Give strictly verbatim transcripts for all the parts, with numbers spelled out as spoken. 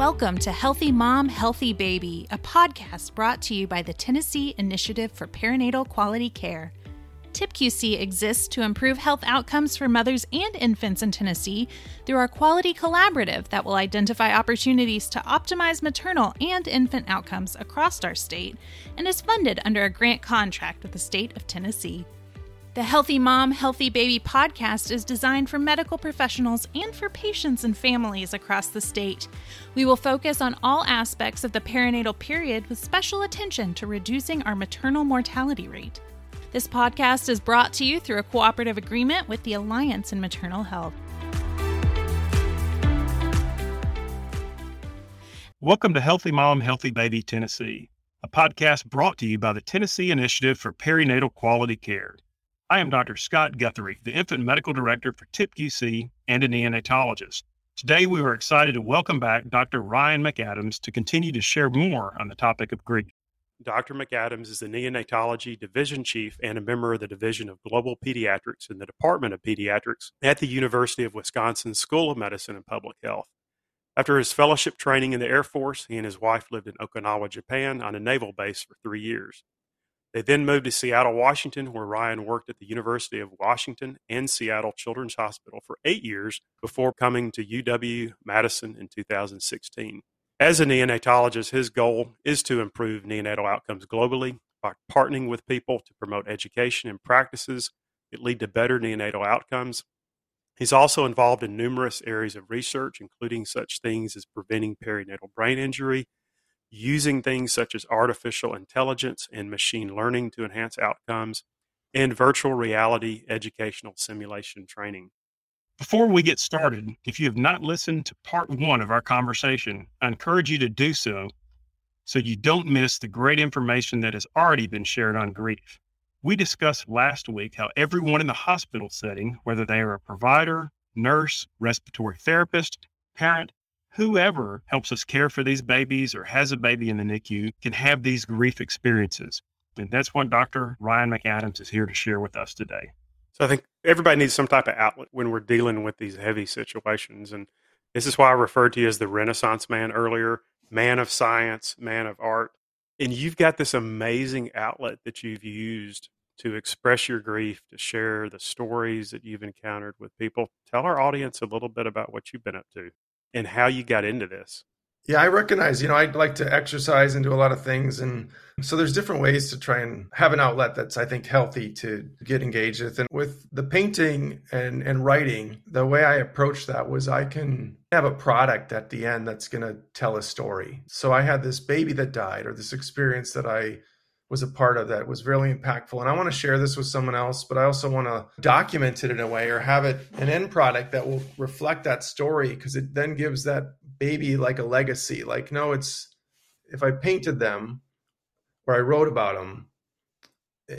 Welcome to Healthy Mom, Healthy Baby, a podcast brought to you by the Tennessee Initiative for Perinatal Quality Care. T I P Q C exists to improve health outcomes for mothers and infants in Tennessee through our quality collaborative that will identify opportunities to optimize maternal and infant outcomes across our state and is funded under a grant contract with the state of Tennessee. The Healthy Mom, Healthy Baby podcast is designed for medical professionals and for patients and families across the state. We will focus on all aspects of the perinatal period with special attention to reducing our maternal mortality rate. This podcast is brought to you through a cooperative agreement with the Alliance in Maternal Health. Welcome to Healthy Mom, Healthy Baby Tennessee, a podcast brought to you by the Tennessee Initiative for Perinatal Quality Care. I am Doctor Scott Guthrie, the Infant Medical Director for T I P Q C and a neonatologist. Today, we are excited to welcome back Doctor Ryan McAdams to continue to share more on the topic of grief. Doctor McAdams is the neonatology division chief and a member of the Division of Global Pediatrics in the Department of Pediatrics at the University of Wisconsin School of Medicine and Public Health. After his fellowship training in the Air Force, he and his wife lived in Okinawa, Japan on a naval base for three years. They then moved to Seattle, Washington, where Ryan worked at the University of Washington and Seattle Children's Hospital for eight years before coming to U W-Madison in two thousand sixteen. As a neonatologist, his goal is to improve neonatal outcomes globally by partnering with people to promote education and practices that lead to better neonatal outcomes. He's also involved in numerous areas of research, including such things as preventing perinatal brain injury, using things such as artificial intelligence and machine learning to enhance outcomes, and virtual reality educational simulation training. Before we get started, if you have not listened to part one of our conversation, I encourage you to do so so you don't miss the great information that has already been shared on grief. We discussed last week how everyone in the hospital setting, whether they are a provider, nurse, respiratory therapist, parent, whoever helps us care for these babies or has a baby in the N I C U, can have these grief experiences. And that's what Doctor Ryan McAdams is here to share with us today. So I think everybody needs some type of outlet when we're dealing with these heavy situations. And this is why I referred to you as the Renaissance man earlier, man of science, man of art. And you've got this amazing outlet that you've used to express your grief, to share the stories that you've encountered with people. Tell our audience a little bit about what you've been up to and how you got into this. Yeah, I recognize, you know, I like to exercise and do a lot of things. And so there's different ways to try and have an outlet that's, I think, healthy to get engaged with. And with the painting and, and writing, the way I approached that was I can have a product at the end that's going to tell a story. So I had this baby that died or this experience that I was a part of that was really impactful. And I want to share this with someone else, but I also want to document it in a way or have it an end product that will reflect that story, because it then gives that baby like a legacy. Like, no, it's, if I painted them or I wrote about them,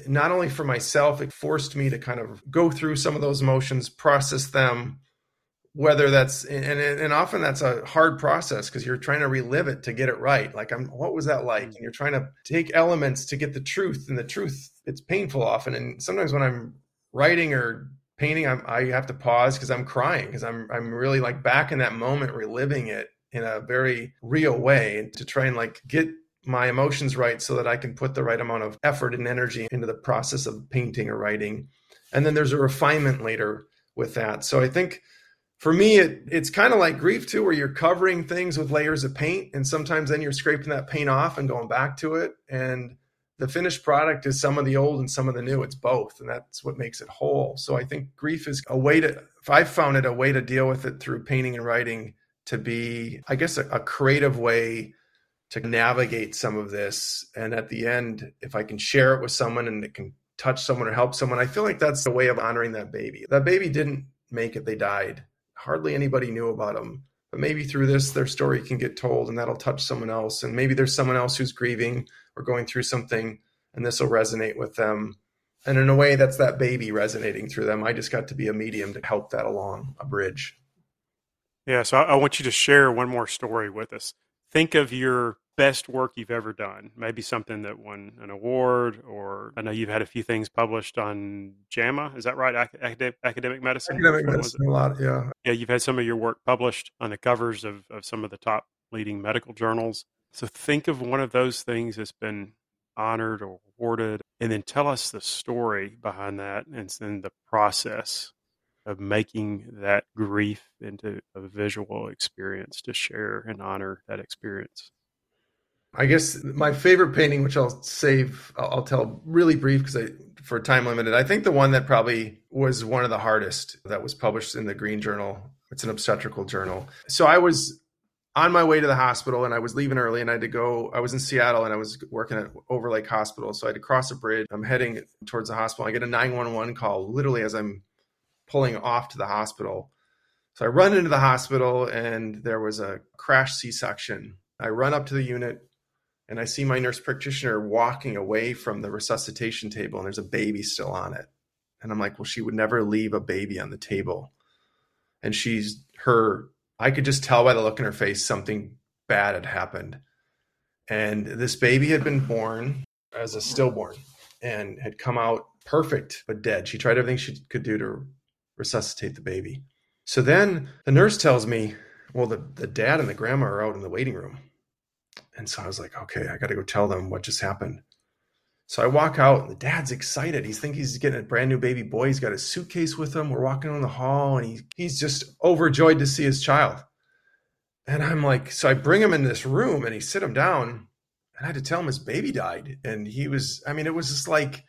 not only for myself, it forced me to kind of go through some of those emotions, process them, whether that's, and, and often that's a hard process because you're trying to relive it to get it right. Like, I'm, what was that like? And you're trying to take elements to get the truth, and the truth, it's painful often. And sometimes when I'm writing or painting, I'm, I have to pause because I'm crying, because I'm I'm really like back in that moment, reliving it in a very real way to try and like get my emotions right so that I can put the right amount of effort and energy into the process of painting or writing. And then there's a refinement later with that. So I think for me, it it's kind of like grief too, where you're covering things with layers of paint. And sometimes then you're scraping that paint off and going back to it. And the finished product is some of the old and some of the new. It's both. And that's what makes it whole. So I think grief is a way to, I've found it a way to deal with it through painting and writing to be, I guess, a, a creative way to navigate some of this. And at the end, if I can share it with someone and it can touch someone or help someone, I feel like that's the way of honoring that baby. That baby didn't make it. They died. Hardly anybody knew about them. But maybe through this, their story can get told and that'll touch someone else. And maybe there's someone else who's grieving or going through something, and this will resonate with them. And in a way, that's that baby resonating through them. I just got to be a medium to help that along, a bridge. Yeah, so I, I want you to share one more story with us. Think of your best work you've ever done, maybe something that won an award, or I know you've had a few things published on JAMA. Is that right? Acad- academic medicine? Academic medicine, a lot, yeah. Yeah, you've had some of your work published on the covers of, of some of the top leading medical journals. So think of one of those things that's been honored or awarded, and then tell us the story behind that and then the process of making that grief into a visual experience to share and honor that experience. I guess my favorite painting, which I'll save, I'll tell really brief because I, for time limited, I think the one that probably was one of the hardest that was published in the Green Journal. It's an obstetrical journal. So I was on my way to the hospital and I was leaving early and I had to go, I was in Seattle and I was working at Overlake Hospital. So I had to cross a bridge. I'm heading towards the hospital. I get a nine one one call literally as I'm pulling off to the hospital. So I run into the hospital and there was a crash C-section. I run up to the unit. And I see my nurse practitioner walking away from the resuscitation table and there's a baby still on it. And I'm like, well, she would never leave a baby on the table. And she's her, I could just tell by the look in her face, something bad had happened. And this baby had been born as a stillborn and had come out perfect, but dead. She tried everything she could do to resuscitate the baby. So then the nurse tells me, well, the, the dad and the grandma are out in the waiting room. And so I was like, okay, I got to go tell them what just happened. So I walk out and the dad's excited. He's thinking he's getting a brand new baby boy. He's got his suitcase with him. We're walking down the hall and he, he's just overjoyed to see his child. And I'm like, so I bring him in this room and he sit him down and I had to tell him his baby died. And he was, I mean, it was just like,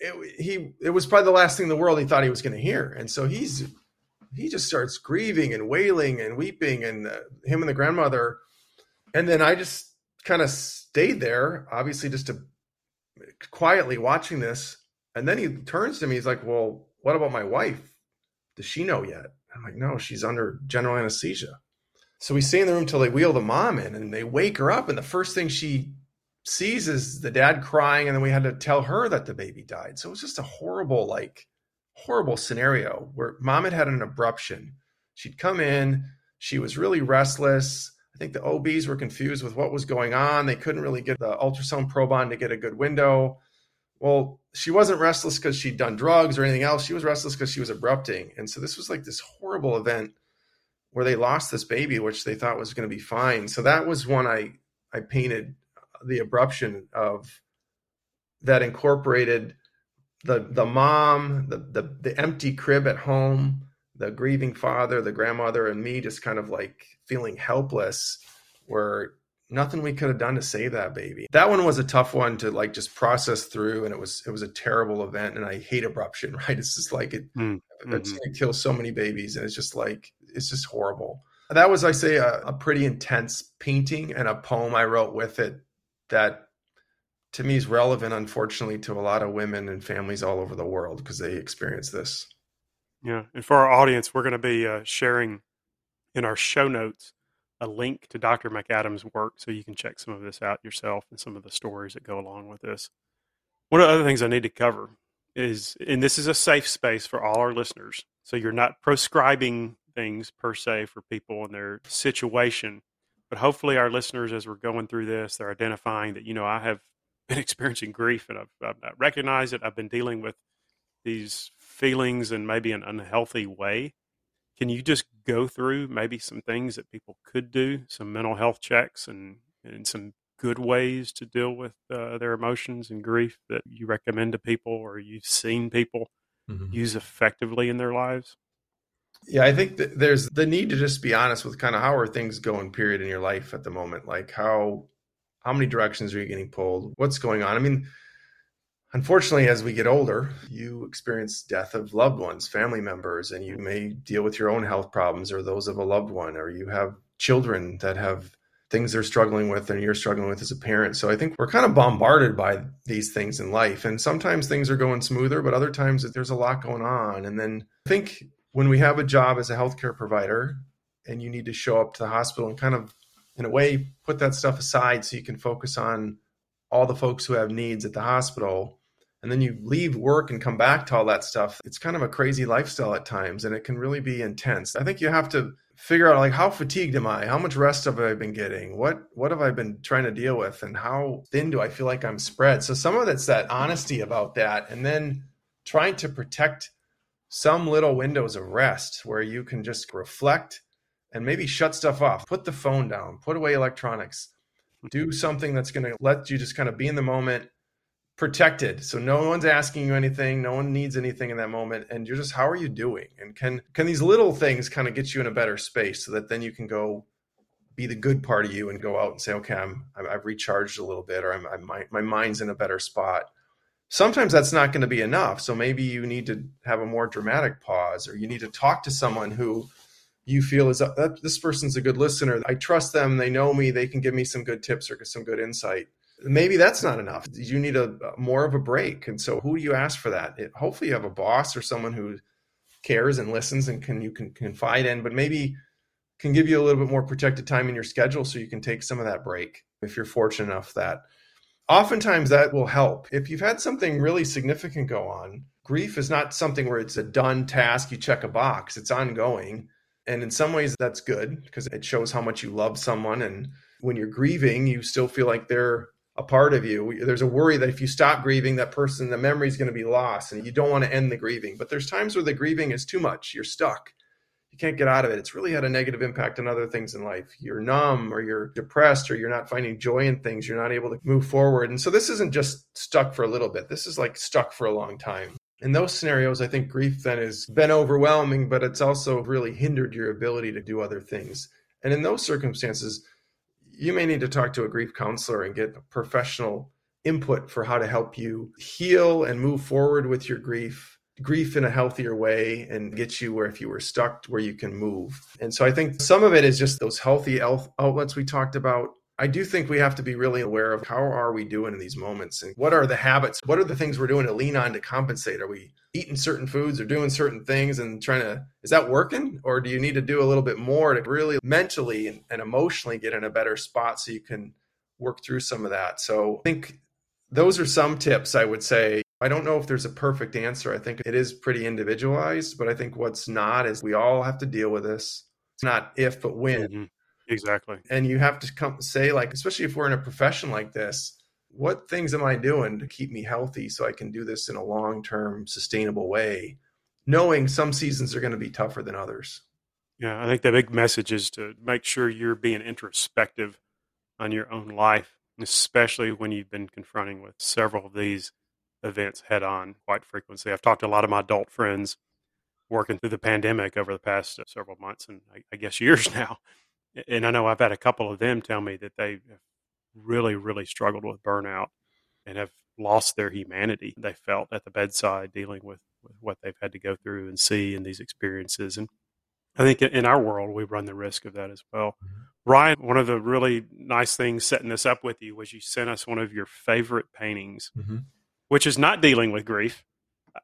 it, he, it was probably the last thing in the world he thought he was going to hear. And so he's, he just starts grieving and wailing and weeping and uh, him and the grandmother. And then I just kind of stayed there, obviously just to, quietly watching this. And then he turns to me. He's like, well, what about my wife? Does she know yet? I'm like, no, she's under general anesthesia. So we stay in the room till they wheel the mom in and they wake her up. And the first thing she sees is the dad crying. And then we had to tell her that the baby died. So it was just a horrible, like horrible scenario where mom had had an abruption. She'd come in. She was really restless. I think the O Bs were confused with what was going on. They couldn't really get the ultrasound probe on to get a good window. Well, she wasn't restless because she'd done drugs or anything else. She was restless because she was abrupting. And so this was like this horrible event where they lost this baby, which they thought was going to be fine. So that was one I, I painted the abruption of that incorporated the, the mom, the, the, the empty crib at home, the grieving father, the grandmother, and me just kind of like feeling helpless where nothing we could have done to save that baby. That one was a tough one to like just process through. And it was, it was a terrible event. And I hate abruption, right? It's just like, it, mm-hmm. it's going to kill so many babies. And it's just like, it's just horrible. That was, I say, a, a pretty intense painting and a poem I wrote with it that to me is relevant, unfortunately, to a lot of women and families all over the world because they experience this. Yeah. And for our audience, we're going to be uh, sharing in our show notes a link to Doctor McAdams' work so you can check some of this out yourself and some of the stories that go along with this. One of the other things I need to cover is, and this is a safe space for all our listeners, so you're not prescribing things per se for people and their situation, but hopefully our listeners, as we're going through this, they're identifying that, you know, I have been experiencing grief and I've, I've not recognized it. I've been dealing with these feelings in maybe an unhealthy way. Can you just go through maybe some things that people could do, some mental health checks and, and some good ways to deal with uh, their emotions and grief that you recommend to people or you've seen people mm-hmm. use effectively in their lives? Yeah, I think that there's the need to just be honest with kind of how are things going, period, in your life at the moment? Like how, how many directions are you getting pulled? What's going on? I mean, unfortunately, as we get older, you experience death of loved ones, family members, and you may deal with your own health problems or those of a loved one, or you have children that have things they're struggling with and you're struggling with as a parent. So I think we're kind of bombarded by these things in life. And sometimes things are going smoother, but other times there's a lot going on. And then I think when we have a job as a healthcare provider and you need to show up to the hospital and kind of, in a way, put that stuff aside so you can focus on all the folks who have needs at the hospital. And then you leave work and come back to all that stuff. It's kind of a crazy lifestyle at times, and it can really be intense. I think you have to figure out, like, how fatigued am I? How much rest have I been getting? What what have I been trying to deal with? And how thin do I feel like I'm spread? So some of it's that honesty about that, and then trying to protect some little windows of rest where you can just reflect and maybe shut stuff off. Put the phone down, put away electronics, do something that's going to let you just kind of be in the moment, protected. So no one's asking you anything. No one needs anything in that moment. And you're just, how are you doing? And can, can these little things kind of get you in a better space so that then you can go be the good part of you and go out and say, okay, I'm, I've recharged a little bit, or I'm, I'm my, my mind's in a better spot. Sometimes that's not going to be enough. So maybe you need to have a more dramatic pause, or you need to talk to someone who you feel is, this person's a good listener. I trust them. They know me. They can give me some good tips or some good insight. Maybe that's not enough. You need a more of a break. And so who do you ask for that? It, hopefully you have a boss or someone who cares and listens and can you can confide in, but maybe can give you a little bit more protected time in your schedule so you can take some of that break if you're fortunate enough that. Oftentimes that will help. If you've had something really significant go on, grief is not something where it's a done task, you check a box, it's ongoing. And in some ways that's good because it shows how much you love someone. And when you're grieving, you still feel like they're a part of you. There's a worry that if you stop grieving, that person, the memory is going to be lost, and you don't want to end the grieving. But there's times where the grieving is too much. You're stuck. You can't get out of it. It's really had a negative impact on other things in life. You're numb, or you're depressed, or you're not finding joy in things. You're not able to move forward. And so this isn't just stuck for a little bit. This is like stuck for a long time. In those scenarios, I think grief then has been overwhelming, but it's also really hindered your ability to do other things. And in those circumstances, you may need to talk to a grief counselor and get professional input for how to help you heal and move forward with your grief, grief in a healthier way, and get you where if you were stuck, where you can move. And so I think some of it is just those healthy outlets we talked about. I do think we have to be really aware of how are we doing in these moments and what are the habits? What are the things we're doing to lean on to compensate? Are we eating certain foods or doing certain things and trying to, is that working? Or do you need to do a little bit more to really mentally and, and emotionally get in a better spot so you can work through some of that? So I think those are some tips I would say. I don't know if there's a perfect answer. I think it is pretty individualized, but I think what's not is we all have to deal with this. It's not if, but when. Mm-hmm. Exactly. And you have to come say, like, especially if we're in a profession like this, what things am I doing to keep me healthy so I can do this in a long-term sustainable way, knowing some seasons are going to be tougher than others. Yeah, I think the big message is to make sure you're being introspective on your own life, especially when you've been confronting with several of these events head on quite frequently. I've talked to a lot of my adult friends working through the pandemic over the past several months and I, I guess years now. And I know I've had a couple of them tell me that they really, really struggled with burnout and have lost their humanity. They felt at the bedside dealing with, with what they've had to go through and see in these experiences. And I think in our world, we run the risk of that as well. Ryan, one of the really nice things setting this up with you was you sent us one of your favorite paintings, mm-hmm. which is not dealing with grief.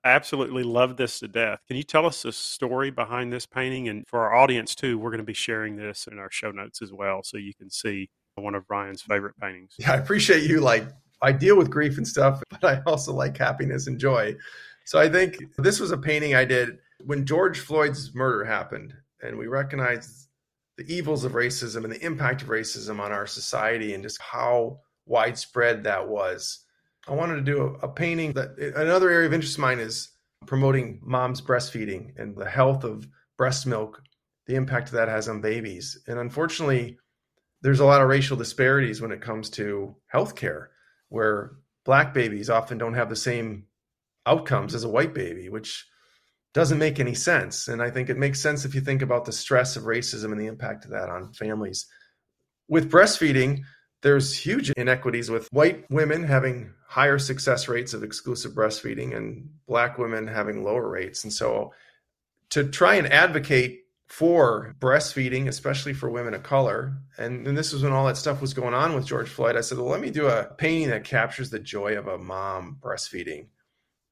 I absolutely love this to death. Can you tell us the story behind this painting? And for our audience, too, we're going to be sharing this in our show notes as well, so you can see one of Ryan's favorite paintings. Yeah, I appreciate you. Like, I deal with grief and stuff, but I also like happiness and joy. So I think this was a painting I did when George Floyd's murder happened, and we recognized the evils of racism and the impact of racism on our society and just how widespread that was. I wanted to do a, a painting that another area of interest of mine is promoting mom's breastfeeding and the health of breast milk, the impact that has on babies. And unfortunately, there's a lot of racial disparities when it comes to healthcare, where Black babies often don't have the same outcomes as a white baby, which doesn't make any sense. And I think it makes sense if you think about the stress of racism and the impact of that on families. With breastfeeding, there's huge inequities with white women having higher success rates of exclusive breastfeeding and Black women having lower rates. And so to try and advocate for breastfeeding, especially for women of color, and, and this was when all that stuff was going on with George Floyd, I said, well, let me do a painting that captures the joy of a mom breastfeeding.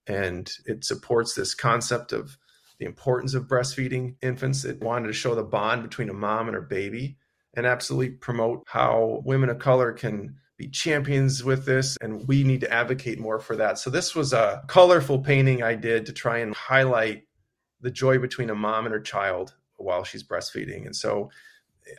And it supports this concept of the importance of breastfeeding infants. It wanted to show the bond between a mom and her baby, and absolutely promote how women of color can be champions with this. And we need to advocate more for that. So this was a colorful painting I did to try and highlight the joy between a mom and her child while she's breastfeeding. And so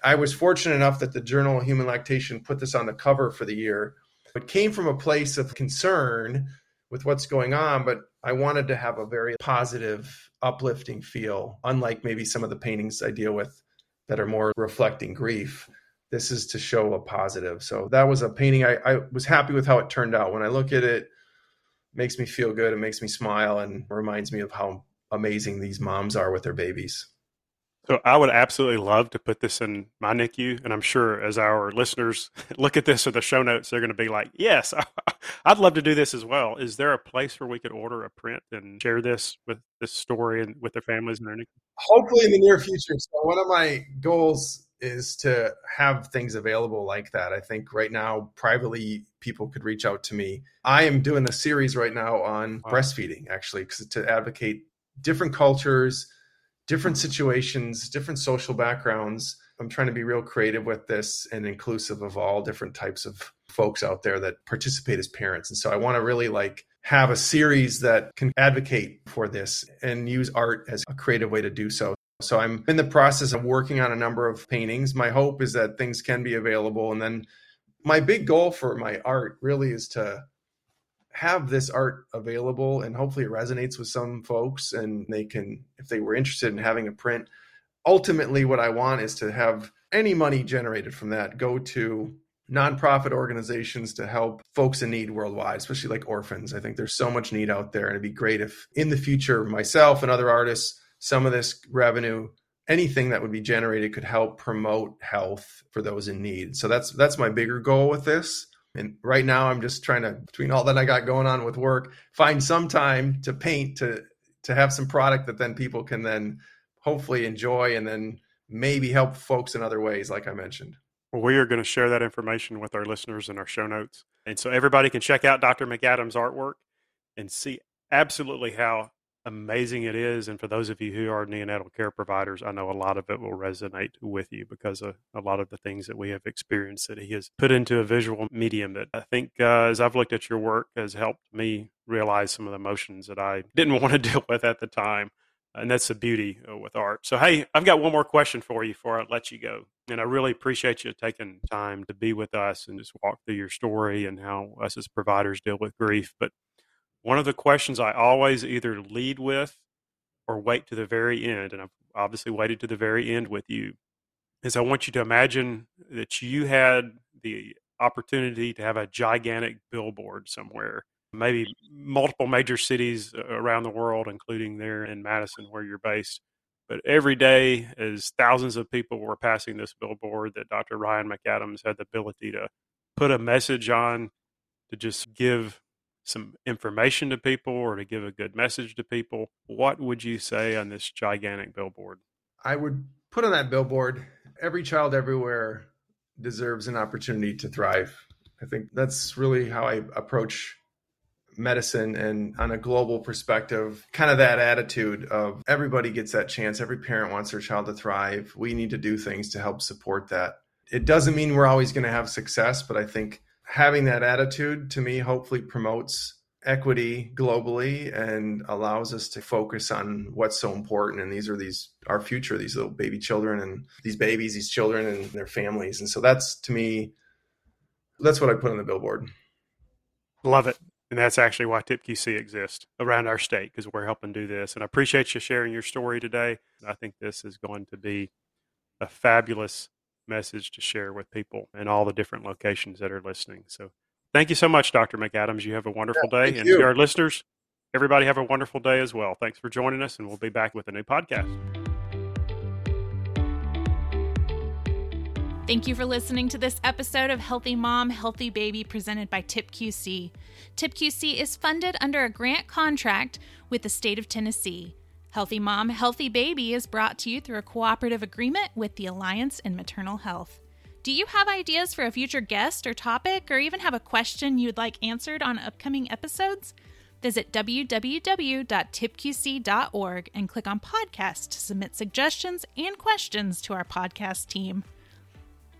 I was fortunate enough that the Journal of Human Lactation put this on the cover for the year. It came from a place of concern with what's going on, but I wanted to have a very positive, uplifting feel, unlike maybe some of the paintings I deal with that are more reflecting grief. This is to show a positive. So that was a painting. I, I was happy with how it turned out. When I look at it, it makes me feel good. It makes me smile and reminds me of how amazing these moms are with their babies. So I would absolutely love to put this in my N I C U. And I'm sure as our listeners look at this or the show notes, they're going to be like, yes, I'd love to do this as well. Is there a place where we could order a print and share this with this story and with their families and their N I C U? Hopefully in the near future. So one of my goals is to have things available like that. I think right now, privately, people could reach out to me. I am doing a series right now on wow. breastfeeding, actually, because to advocate different cultures, different situations, different social backgrounds. I'm trying to be real creative with this and inclusive of all different types of folks out there that participate as parents. And so I want to really like have a series that can advocate for this and use art as a creative way to do so. So I'm in the process of working on a number of paintings. My hope is that things can be available. And then my big goal for my art really is to have this art available, and hopefully it resonates with some folks and they can, if they were interested in having a print. Ultimately, what I want is to have any money generated from that go to nonprofit organizations to help folks in need worldwide, especially like orphans. I think there's so much need out there, and it'd be great if in the future, myself and other artists, some of this revenue, anything that would be generated could help promote health for those in need. So that's that's my bigger goal with this. And right now I'm just trying to, between all that I got going on with work, find some time to paint, to to have some product that then people can then hopefully enjoy and then maybe help folks in other ways, like I mentioned. Well, we are going to share that information with our listeners in our show notes. And so everybody can check out Doctor McAdams' artwork and see absolutely how amazing it is. And for those of you who are neonatal care providers, I know a lot of it will resonate with you because of a lot of the things that we have experienced that he has put into a visual medium that I think uh, as I've looked at your work has helped me realize some of the emotions that I didn't want to deal with at the time. And that's the beauty with art. So, hey, I've got one more question for you before I let you go. And I really appreciate you taking time to be with us and just walk through your story and how us as providers deal with grief. But one of the questions I always either lead with or wait to the very end, and I've obviously waited to the very end with you, is I want you to imagine that you had the opportunity to have a gigantic billboard somewhere, maybe multiple major cities around the world, including there in Madison where you're based. But every day, as thousands of people were passing this billboard, that Doctor Ryan McAdams had the ability to put a message on, to just give some information to people or to give a good message to people, what would you say on this gigantic billboard? I would put on that billboard, every child everywhere deserves an opportunity to thrive. I think that's really how I approach medicine, and on a global perspective, kind of that attitude of everybody gets that chance. Every parent wants their child to thrive. We need to do things to help support that. It doesn't mean we're always going to have success, but I think having that attitude, to me, hopefully promotes equity globally and allows us to focus on what's so important. And these are these our future, these little baby children and these babies, these children and their families. And so that's, to me, that's what I put on the billboard. Love it. And that's actually why T I P Q C exists around our state, because we're helping do this. And I appreciate you sharing your story today. I think this is going to be a fabulous message to share with people in all the different locations that are listening. So thank you so much, Doctor McAdams. You have a wonderful yeah, day. And to our listeners, everybody have a wonderful day as well. Thanks for joining us, and we'll be back with a new podcast. Thank you for listening to this episode of Healthy Mom, Healthy Baby presented by T I P Q C. T I P Q C is funded under a grant contract with the state of Tennessee. Healthy Mom, Healthy Baby is brought to you through a cooperative agreement with the Alliance in Maternal Health. Do you have ideas for a future guest or topic, or even have a question you'd like answered on upcoming episodes? Visit w w w dot tip q c dot org and click on podcast to submit suggestions and questions to our podcast team.